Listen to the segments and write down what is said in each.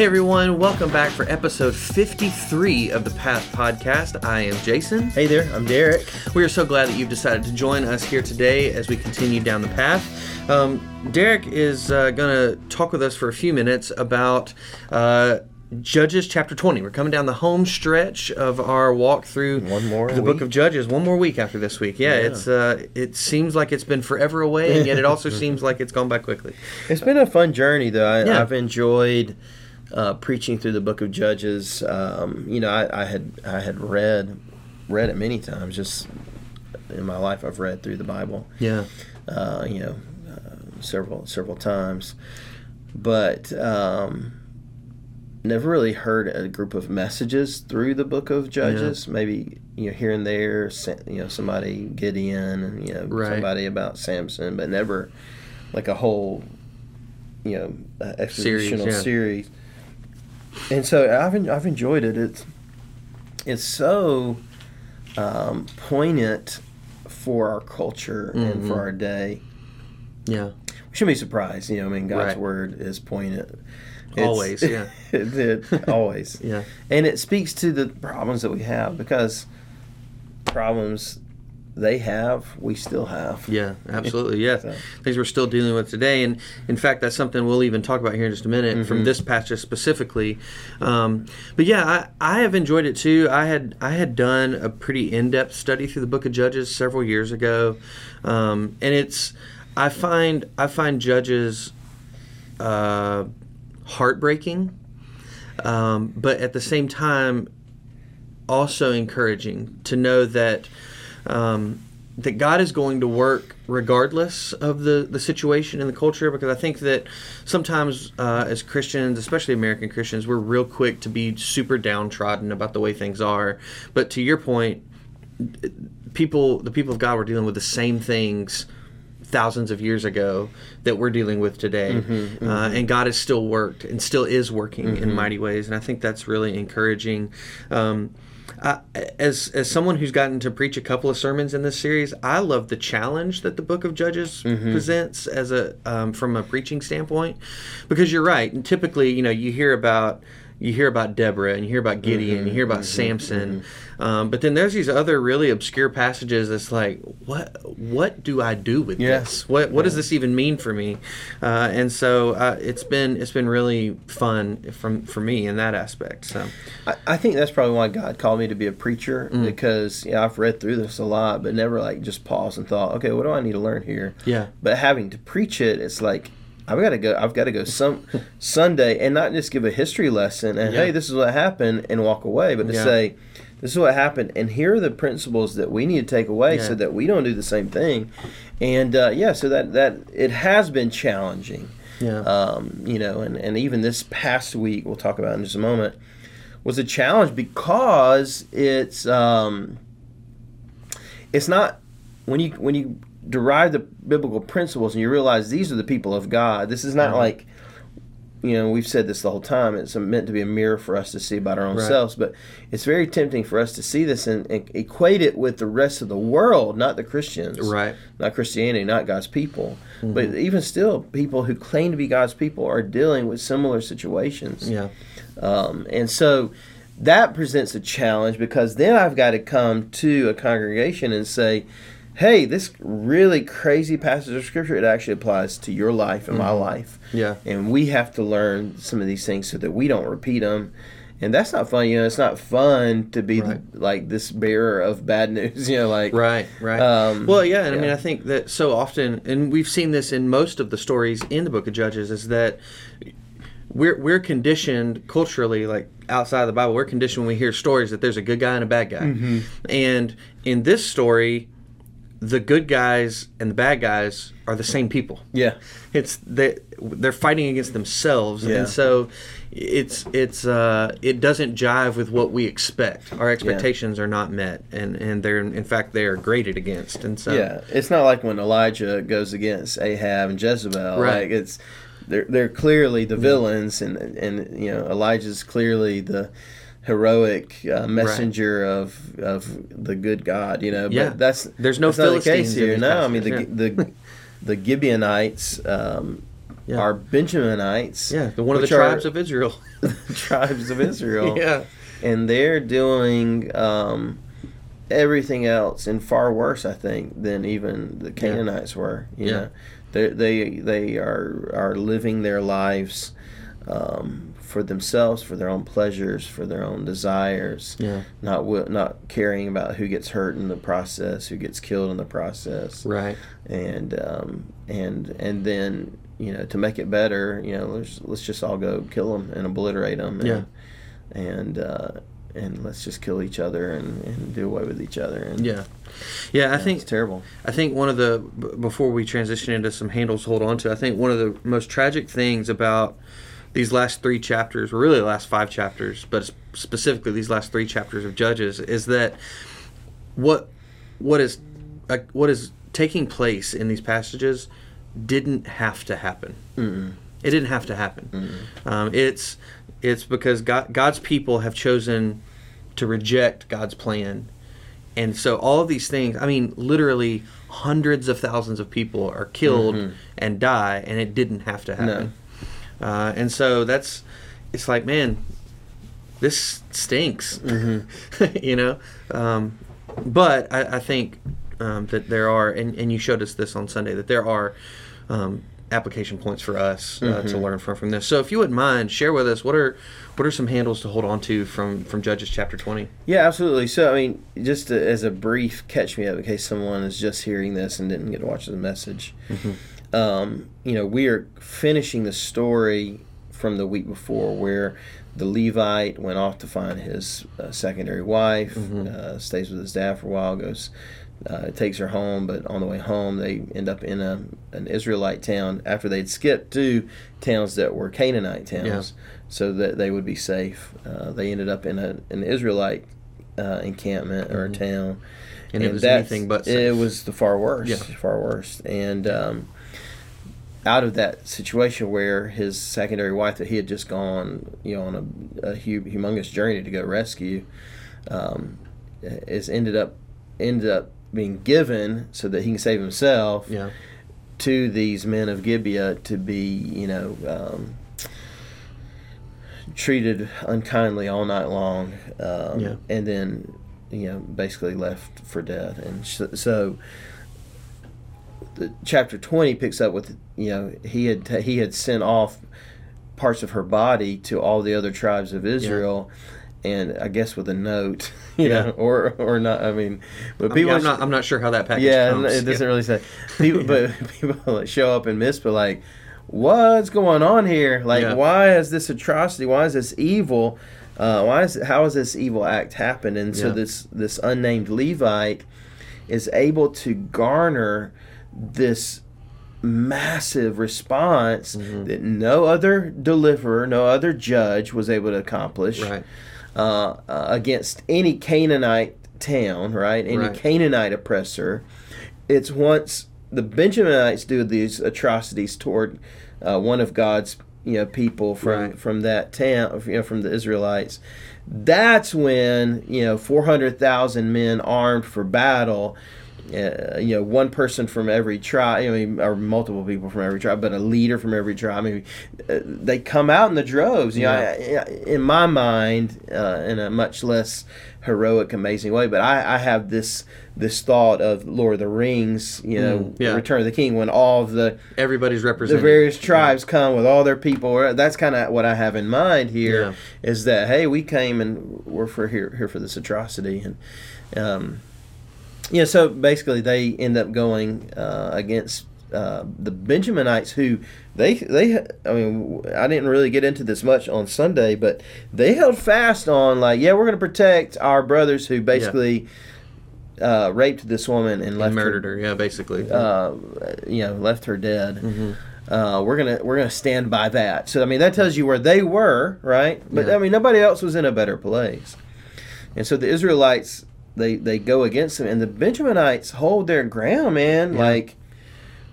Hey everyone, welcome back for episode 53 of the Path Podcast. I am Jason. Hey there, I'm Derek. We are so glad that you've decided to join us here today as we continue down the path. Derek is going to talk with us for a few minutes about Judges chapter 20. We're coming down the home stretch of our walk through the book of Judges. One more week after this week. Yeah. It seems like it's been forever away, and yet it also seems like it's gone by quickly. It's been a fun journey, though. I've enjoyed preaching through the book of Judges. I had read it many times. Just in my life, I've read through the Bible. Yeah. Several times, but never really heard a group of messages through the book of Judges. Yeah. Maybe here and there, somebody Gideon, and somebody about Samson, but never like a whole expositional series. And so I've enjoyed it. It's so poignant for our culture and for our day. Yeah, we shouldn't be surprised. God's word is poignant. Always, always. Yeah. And it speaks to the problems that we have, because problems they have, we still have. Yeah, absolutely, yeah. So. Things we're still dealing with today. And, in fact, that's something we'll even talk about here in just a minute from this passage specifically. But, yeah, I have enjoyed it, too. I had done a pretty in-depth study through the book of Judges several years ago. And it's I find Judges heartbreaking, but at the same time also encouraging to know that that God is going to work regardless of the situation and the culture, because I think that sometimes as Christians, especially American Christians, we're real quick to be super downtrodden about the way things are. But to your point, the people of God were dealing with the same things thousands of years ago that we're dealing with today. And God has still worked and still is working in mighty ways, and I think that's really encouraging. As someone who's gotten to preach a couple of sermons in this series, I love the challenge that the book of Judges presents as from a preaching standpoint, because you're right, and typically you hear about Deborah, and you hear about Gideon, and you hear about Samson, but then there's these other really obscure passages that's like, what do I do with this? What does this even mean for me? And so it's been really fun for me in that aspect. So I think that's probably why God called me to be a preacher, because I've read through this a lot, but never like just paused and thought, okay, what do I need to learn here? Yeah. But having to preach it, it's like, I've got to go some Sunday and not just give a history lesson and hey, this is what happened and walk away, but to say, this is what happened and here are the principles that we need to take away so that we don't do the same thing. And so that it has been challenging. Yeah. And even this past week, we'll talk about in just a moment, was a challenge, because it's not when you derive the biblical principles and you realize these are the people of God. This is not like, we've said this the whole time, it's meant to be a mirror for us to see about our own selves, but it's very tempting for us to see this and equate it with the rest of the world, not the Christians, not Christianity, not God's people. But even still, people who claim to be God's people are dealing with similar situations. Yeah. And so that presents a challenge, because then I've got to come to a congregation and say, hey, this really crazy passage of Scripture, it actually applies to your life and my life. Yeah. And we have to learn some of these things so that we don't repeat them. And that's not fun. It's not fun to be like this bearer of bad news. I mean, I think that so often, and we've seen this in most of the stories in the book of Judges, is that We're conditioned culturally, like outside of the Bible, we're conditioned when we hear stories that there's a good guy and a bad guy. And in this story, the good guys and the bad guys are the same people. Yeah, they're fighting against themselves, and so it doesn't jive with what we expect. Our expectations are not met, and they're in fact they are graded against. And so it's not like when Elijah goes against Ahab and Jezebel. Right, like they're clearly the villains, and Elijah's clearly the heroic messenger of the good God, But there's no Philistines here. No, I mean the Gibeonites yeah. are Benjaminites. Yeah, one of the tribes of Israel. Tribes of Israel. Yeah. And they're doing everything else, and far worse, I think, than even the Canaanites were. You know? They are living their lives for themselves, for their own pleasures, for their own desires. Yeah. Not caring about who gets hurt in the process, who gets killed in the process. Right. And then to make it better, let's just all go kill them and obliterate them. And let's just kill each other and do away with each other. I think it's terrible. I think one of the, before we transition into some handles to hold on to, I think one of the most tragic things about these last three chapters, or really the last five chapters, but specifically these last three chapters of Judges, is that what is taking place in these passages didn't have to happen. Mm-mm. It didn't have to happen. Mm-hmm. It's because God's people have chosen to reject God's plan. And so all of these things, I mean, literally hundreds of thousands of people are killed mm-hmm. and die, and it didn't have to happen. No. And so it's like, man, this stinks, mm-hmm. But I think that there are, and you showed us this on Sunday, that there are application points for us mm-hmm. to learn from this. So if you wouldn't mind, share with us what are some handles to hold on to from Judges chapter 20? Yeah, absolutely. So, I mean, just as a brief catch me up in case someone is just hearing this and didn't get to watch the message. Mm-hmm. We are finishing the story from the week before where the Levite went off to find his secondary wife, mm-hmm. Stays with his dad for a while, goes... takes her home, but on the way home they end up in an Israelite town after they'd skipped two towns that were Canaanite towns so that they would be safe. They ended up in an Israelite encampment or mm-hmm. town. And it was anything but safe. It was the far worst. Yeah. Far worst. And out of that situation where his secondary wife that he had just gone on a humongous journey to go rescue is ended up being given so that he can save himself to these men of Gibeah to be, treated unkindly all night long, and then, basically left for dead. And so the chapter 20 picks up with, he had sent off parts of her body to all the other tribes of Israel. Yeah. And I guess with a note, or not. I mean, but people. I'm not sure how that package comes. It doesn't really say. People, but people that show up in Mizpah, like, what's going on here? Like, why is this atrocity? Why is this evil? How has this evil act happened? And so this unnamed Levite is able to garner this massive response mm-hmm. that no other deliverer, no other judge was able to accomplish. Right. Against any Canaanite town, right? Canaanite oppressor. It's once the Benjaminites do these atrocities toward one of God's people from that town, from the Israelites. That's when 400,000 men armed for battle. One person from every tribe, or multiple people from every tribe, but a leader from every tribe. They come out in the droves. In my mind, in a much less heroic, amazing way. But I have this thought of Lord of the Rings, Return of the King, when all of everybody's represented. The various tribes come with all their people. That's kind of what I have in mind here. Is that hey, we came and we're here for this atrocity and. So basically they end up going against the Benjaminites, who I didn't really get into this much on Sunday, but they held fast on we're going to protect our brothers who basically raped this woman and murdered her. Yeah, basically. Left her dead. Mm-hmm. We're gonna stand by that. So that tells you where they were, right? But nobody else was in a better place, and so the Israelites. They go against them, and the Benjaminites hold their ground, man, in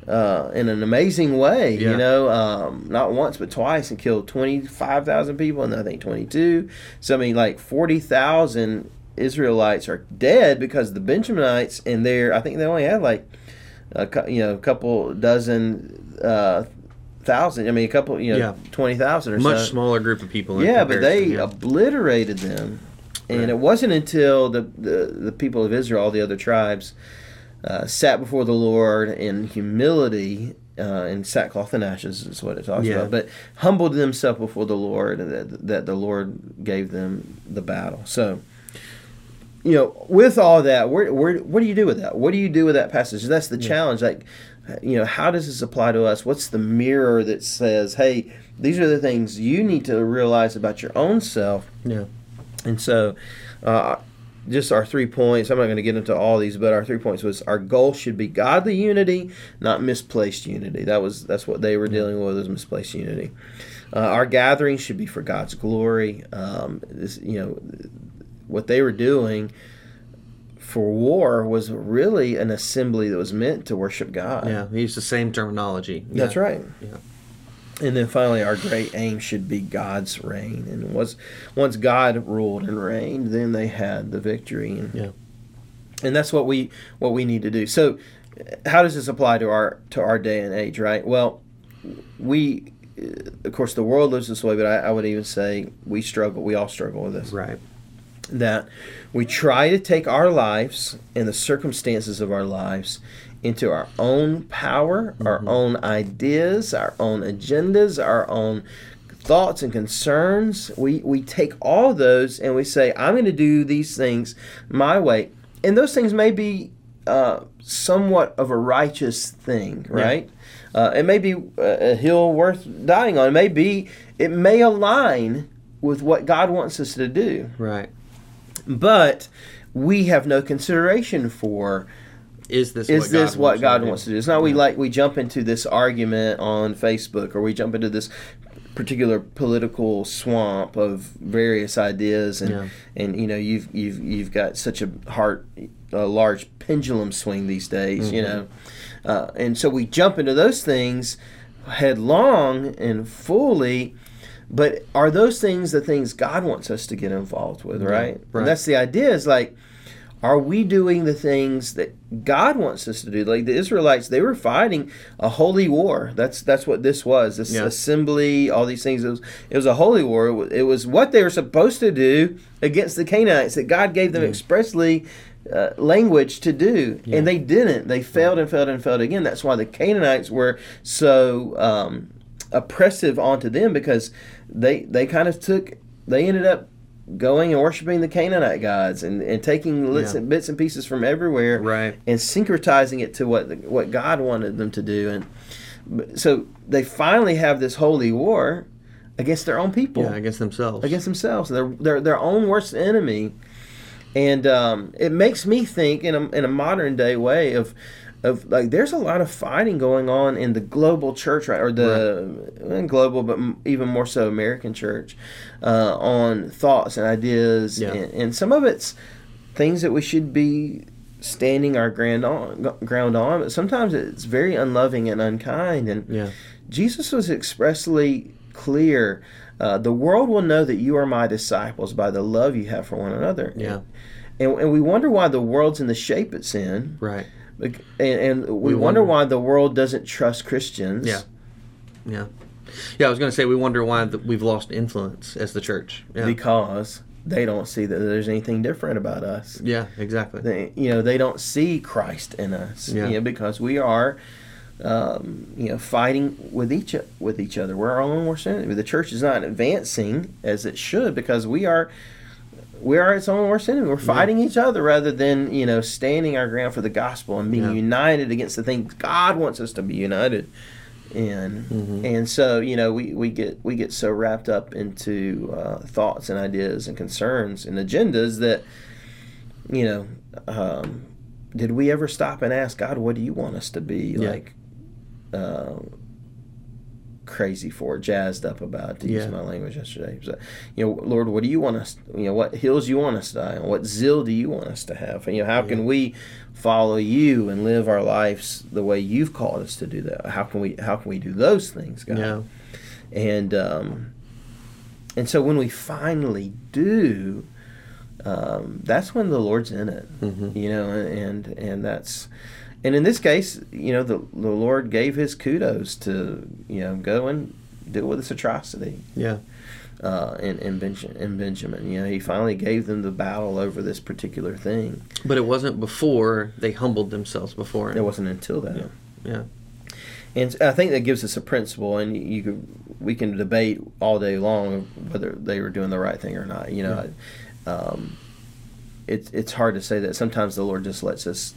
an amazing way, not once but twice, and killed 25,000 people, and I think 22. So 40,000 Israelites are dead because the Benjaminites, and I think they only had a couple dozen thousand. I mean, a couple, 20,000 or so. Much smaller group of people. Yeah, but they obliterated them. And right. It wasn't until the people of Israel, all the other tribes, sat before the Lord in humility, in sackcloth and ashes is what it talks about, but humbled themselves before the Lord, and that the Lord gave them the battle. So, with all that, what do you do with that? What do you do with that passage? That's the challenge. Like, how does this apply to us? What's the mirror that says, hey, these are the things you need to realize about your own self? Yeah. And so, just our 3 points. I'm not going to get into all these, but our 3 points was our goal should be godly unity, not misplaced unity. That's what they were dealing with, was misplaced unity. Our gathering should be for God's glory. What they were doing for war was really an assembly that was meant to worship God. Yeah, they used the same terminology. Yeah. That's right. Yeah. And then finally, our great aim should be God's reign. And once God ruled and reigned, then they had the victory. And that's what we need to do. So, how does this apply to our day and age? Right. Well, we, of course, the world lives this way, but I would even say we struggle. We all struggle with this. Right. That we try to take our lives and the circumstances of our lives into our own power, our own ideas, our own agendas, our own thoughts and concerns. We take all those and we say, I'm going to do these things my way. And those things may be somewhat of a righteous thing, right? Yeah. It may be a hill worth dying on. It may align with what God wants us to do. Right. But we have no consideration for, is this what God wants to do? It's not we jump into this argument on Facebook, or we jump into this particular political swamp of various ideas, and you've got such a large pendulum swing these days, and so we jump into those things headlong and fully. But are those things the things God wants us to get involved with, right? Right. And that's the idea, is like, are we doing the things that God wants us to do? Like the Israelites, they were fighting a holy war. That's what this was, this assembly, all these things. It was a holy war. It was what they were supposed to do against the Canaanites that God gave them expressly language to do. Yeah. And they didn't. They failed and failed and failed again. That's why the Canaanites were so oppressive onto them, because they ended up going and worshiping the Canaanite gods and taking bits and pieces from everywhere, right, and syncretizing it to what God wanted them to do. And so they finally have this holy war against their own people, against themselves, their own worst enemy. And it makes me think in a modern day way of like, there's a lot of fighting going on in the global church, right, or global, but even more so American church, on thoughts and ideas, and some of it's things that we should be standing our ground on, but sometimes it's very unloving and unkind. And Jesus was expressly clear: the world will know that you are my disciples by the love you have for one another. Yeah, and we wonder why the world's in the shape it's in, right? And we wonder why the world doesn't trust Christians. I was going to say, we wonder why we've lost influence as the church. Yeah. Because they don't see that there's anything different about us. Yeah, exactly. They don't see Christ in us. Yeah. Because we are, fighting with each other. We're our own worst enemy. The church is not advancing as it should, because we are its own worst enemy. We're fighting each other rather than, standing our ground for the gospel and being united against the things God wants us to be united in. And so, we get so wrapped up into thoughts and ideas and concerns and agendas that, did we ever stop and ask God, what do you want us to be like? Crazy for, jazzed up about, to use my language yesterday. So, Lord, what do you want us? What hills you want us to die on? What zeal do you want us to have? And, how can we follow you and live our lives the way you've called us to do that? How can we do those things, God? Yeah. And so when we finally do, that's when the Lord's in it. And that's. And in this case, you know, the Lord gave his kudos to, you know, go and deal with this atrocity. Yeah. And Benjamin, you know, he finally gave them the battle over this particular thing. But it wasn't before they humbled themselves before him. It wasn't until that. Yeah. And I think that gives us a principle, and we can debate all day long whether they were doing the right thing or not. You know, yeah. It's hard to say that. Sometimes the Lord just lets us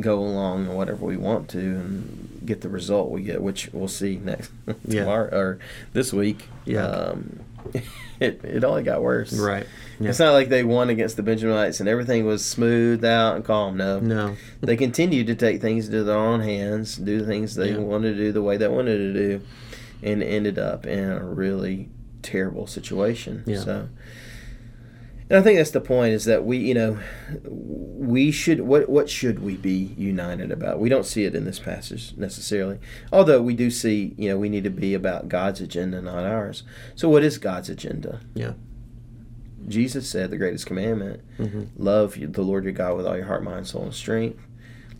go along and whatever we want to and get the result we get, which we'll see next tomorrow or this week. Yeah. It only got worse. Right. Yeah. It's not like they won against the Benjamites and everything was smoothed out and calm. No. They continued to take things into their own hands, do the things they wanted to do the way they wanted to do, and ended up in a really terrible situation. Yeah. So, and I think that's the point, is that we should, what should we be united about? We don't see it in this passage necessarily, although we do see, we need to be about God's agenda, not ours. So what is God's agenda? Yeah. Jesus said the greatest commandment, love the Lord your God with all your heart, mind, soul, and strength.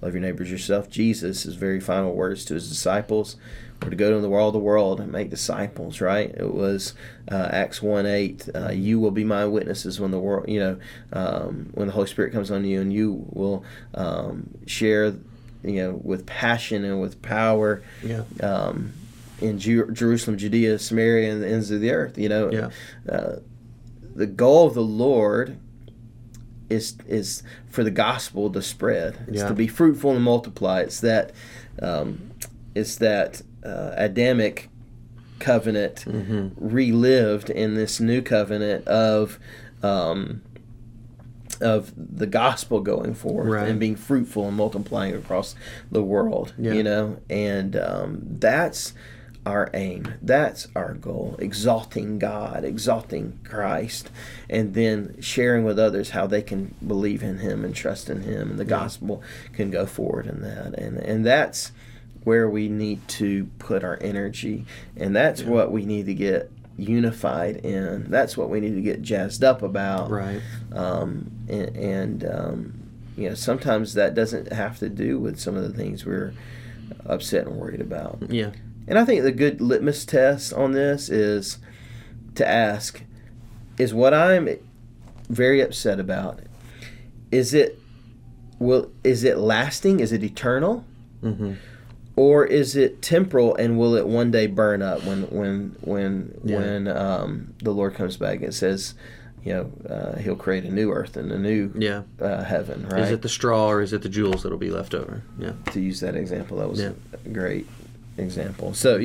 Love your neighbors yourself. Jesus' very final words to his disciples were to go to the world and make disciples, right? It was Acts 1:8, you will be my witnesses when the world, when the Holy Spirit comes on you, and you will share, with passion and with power in Jerusalem, Judea, Samaria, and the ends of the earth, The goal of the Lord is for the gospel to spread. It's to be fruitful and multiply. It's that Adamic covenant relived in this new covenant of the gospel going forth and being fruitful and multiplying across the world. Yeah. And that's our aim. That's our goal. Exalting God, exalting Christ, and then sharing with others how they can believe in Him and trust in Him, and the gospel can go forward in that. And that's where we need to put our energy, and that's what we need to get unified in. That's what we need to get jazzed up about. Right. Sometimes that doesn't have to do with some of the things we're upset and worried about. Yeah. And I think the good litmus test on this is to ask, is what I'm very upset about, is it lasting? Is it eternal? Mm-hmm. Or is it temporal, and will it one day burn up when the Lord comes back and says, He'll create a new earth and a new heaven, right? Is it the straw or is it the jewels that'll be left over? Yeah. To use that example, that was a great example. So,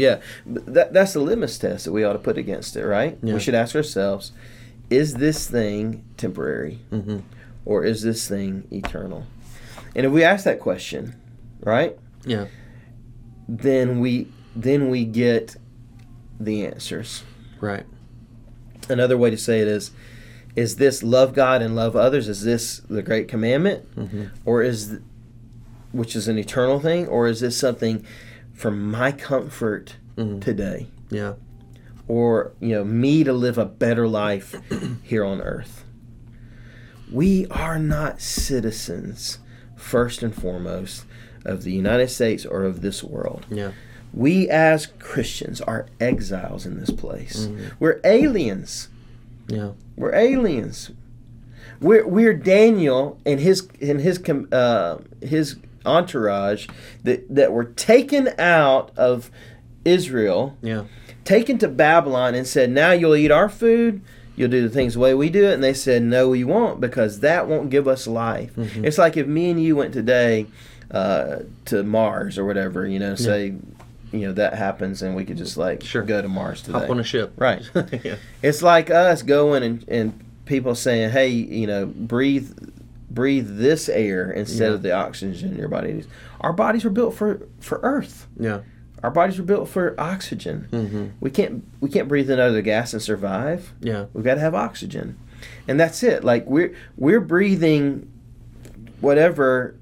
that's the litmus test that we ought to put against it, right? Yeah. We should ask ourselves, is this thing temporary or is this thing eternal? And if we ask that question, right? Yeah. Then we get the answers. Right. Another way to say it is this love God and love others? Is this the great commandment, or which is an eternal thing, or is this something for my comfort today? Yeah. Or me to live a better life here on earth. We are not citizens first and foremost of the United States or of this world. Yeah. We as Christians are exiles in this place. Mm-hmm. We're aliens. Yeah. We're aliens. We're Daniel and his entourage that were taken out of Israel. Yeah. Taken to Babylon and said, "Now you'll eat our food. You'll do the things the way we do it." And they said, "No, we won't, because that won't give us life." Mm-hmm. It's like if me and you went today to Mars or whatever, say, that happens and we could just go to Mars today. Hop on a ship. Right. Yeah. It's like us going and people saying, "Hey, breathe this air instead of the oxygen your body needs." Our bodies were built for Earth. Yeah. Our bodies were built for oxygen. Mm-hmm. We can't breathe another gas and survive. Yeah. We've got to have oxygen. And that's it. Like we're breathing whatever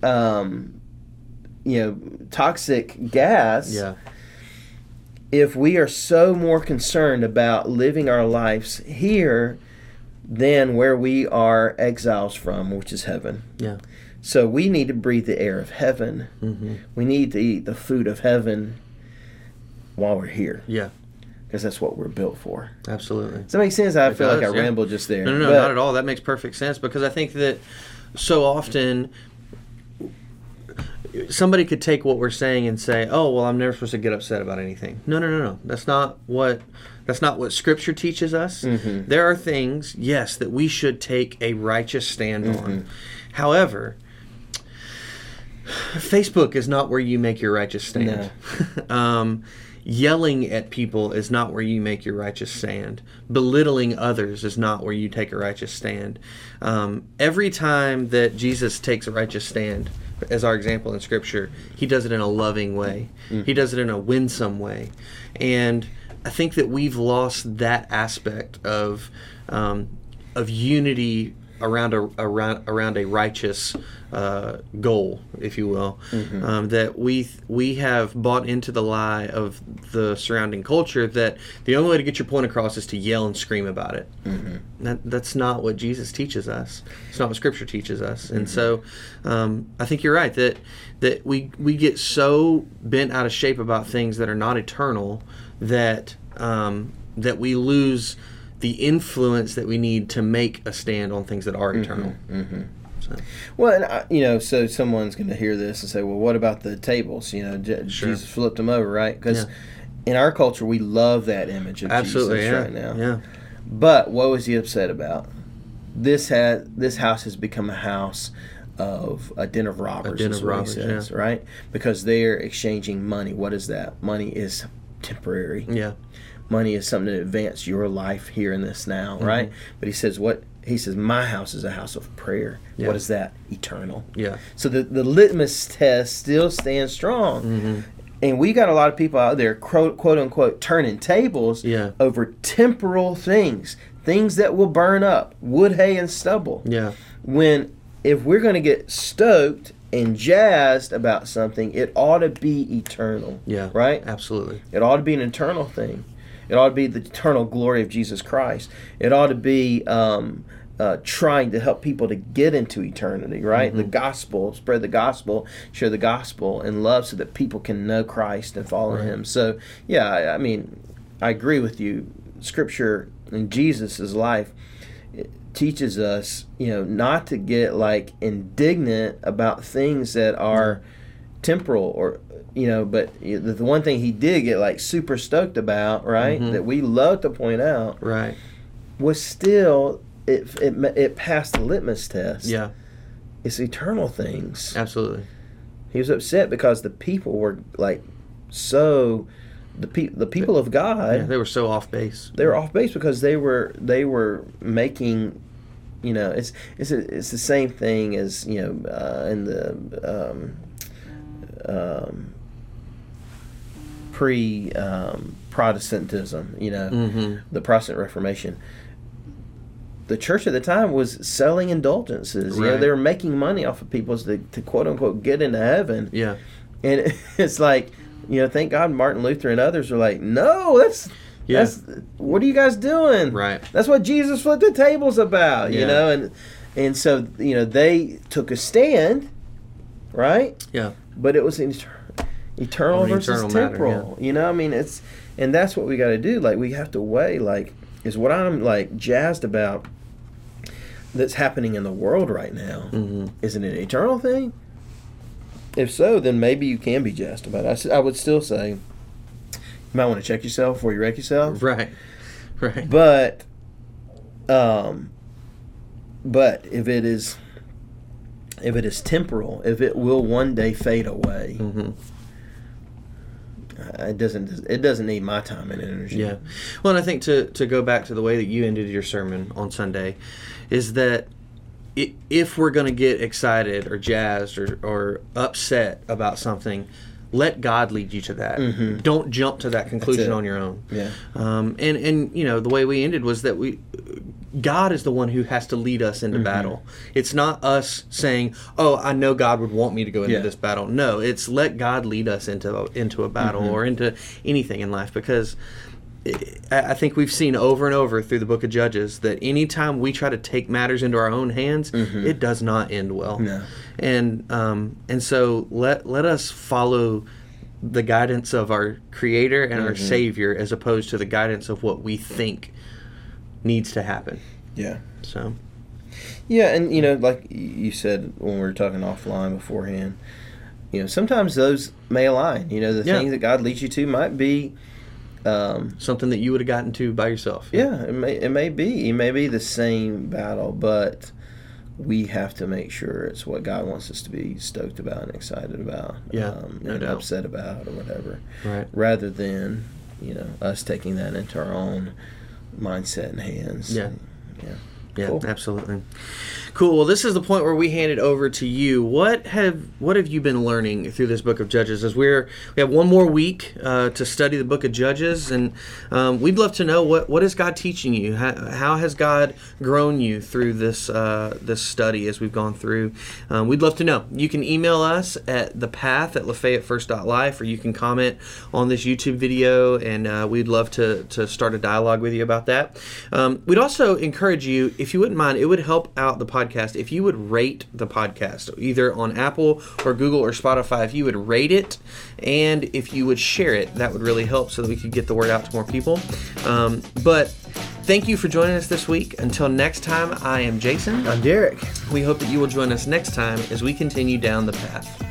toxic gas. Yeah. If we are so more concerned about living our lives here than where we are exiles from, which is heaven. Yeah. So we need to breathe the air of heaven. Mm-hmm. We need to eat the food of heaven while we're here. Yeah. Because that's what we're built for. Absolutely. Does that make sense? I feel like I rambled just there. No, not at all. That makes perfect sense, because I think that so often somebody could take what we're saying and say, "Oh, well, I'm never supposed to get upset about anything." No. That's not what Scripture teaches us. Mm-hmm. There are things, yes, that we should take a righteous stand mm-hmm. on. However, Facebook is not where you make your righteous stand. No. Yelling at people is not where you make your righteous stand. Belittling others is not where you take a righteous stand. Every time that Jesus takes a righteous stand, as our example in Scripture, he does it in a loving way. Mm-hmm. He does it in a winsome way. And I think that we've lost that aspect of unity around a righteous goal, if you will, mm-hmm. That we have bought into the lie of the surrounding culture that the only way to get your point across is to yell and scream about it. Mm-hmm. That's not what Jesus teaches us. It's not what Scripture teaches us. Mm-hmm. And so I think you're right that we get so bent out of shape about things that are not eternal that we lose the influence that we need to make a stand on things that are eternal. Mm-hmm, mm-hmm. So. Well, and so someone's going to hear this and say, "Well, what about the tables? Sure. Jesus flipped them over, right?" Because in our culture, we love that image of Absolutely, Jesus right now. Yeah. But what was he upset about? This house has become a house of a den of robbers. A den of robbers, says, right? Because they are exchanging money. What is that? Money is temporary. Yeah. Money is something to advance your life here in this now, mm-hmm. right? But he says, my house is a house of prayer. Yeah. What is that? Eternal. Yeah. So the litmus test still stands strong. Mm-hmm. And we got a lot of people out there, quote unquote, turning tables over temporal things that will burn up, wood, hay, and stubble. Yeah. When if we're going to get stoked and jazzed about something, it ought to be eternal. Yeah. Right? Absolutely. It ought to be an eternal thing. It ought to be the eternal glory of Jesus Christ. It ought to be trying to help people to get into eternity, right? Mm-hmm. The gospel, spread the gospel, share the gospel in love so that people can know Christ and follow right. him. So, I agree with you. Scripture and Jesus' life teaches us, not to get indignant about things that are mm-hmm. temporal or but the one thing he did get super stoked about, right, mm-hmm. that we love to point out, right, was still it passed the litmus test. Yeah, it's eternal things. Absolutely, he was upset because the people were the people of God. Yeah, they were so off base. They were off base because they were making, it's the same thing as in the Protestantism, mm-hmm. the Protestant Reformation. The church at the time was selling indulgences. Right. They were making money off of people to quote unquote get into heaven. Yeah, and it's thank God Martin Luther and others were no, that's what are you guys doing? Right, that's what Jesus flipped the tables about. Yeah. And so they took a stand, right? Yeah. But it was eternal versus temporal. Matter, yeah. And that's what we got to do. We have to weigh, is what I'm jazzed about that's happening in the world right now. Mm-hmm. Isn't it an eternal thing? If so, then maybe you can be jazzed about it. I would still say you might want to check yourself before you wreck yourself. Right. But if it is temporal, if it will one day fade away, mm-hmm. it doesn't need my time and energy. Yeah. Well, and I think to go back to the way that you ended your sermon on Sunday is that if we're going to get excited or jazzed or upset about something, let God lead you to that. Mm-hmm. Don't jump to that conclusion on your own. Yeah. The way we ended was that God is the one who has to lead us into mm-hmm. battle. It's not us saying, "Oh, I know God would want me to go into this battle." No, it's let God lead us into a battle mm-hmm. or into anything in life, because I think we've seen over and over through the book of Judges that anytime we try to take matters into our own hands, mm-hmm. it does not end well. No. And so let us follow the guidance of our Creator and mm-hmm. our Savior as opposed to the guidance of what we think needs to happen. Yeah. So. Yeah, and you know, like you said when we were talking offline beforehand, you know, sometimes those may align. You know, the yeah. thing that God leads you to might be something that you would have gotten to by yourself. Yeah, it may be the same battle, but we have to make sure it's what God wants us to be stoked about and excited about, no doubt. Upset about or whatever, right? Rather than, you know, us taking that into our own mindset and hands. Yeah, yeah. Yeah, cool. Absolutely. Cool. Well, this is the point where we hand it over to you. What have you been learning through this book of Judges? As we have one more week to study the book of Judges, and we'd love to know what is God teaching you? How has God grown you through this this study as we've gone through? We'd love to know. You can email us at thepath@lafayettefirst.life, or you can comment on this YouTube video, and we'd love to start a dialogue with you about that. We'd also encourage you, if you wouldn't mind, it would help out the podcast if you would rate the podcast either on Apple or Google or Spotify. If you would rate it and if you would share it, that would really help so that we could get the word out to more people. But thank you for joining us this week. Until next time, I am Jason. I'm Derek. We hope that you will join us next time as we continue down the path.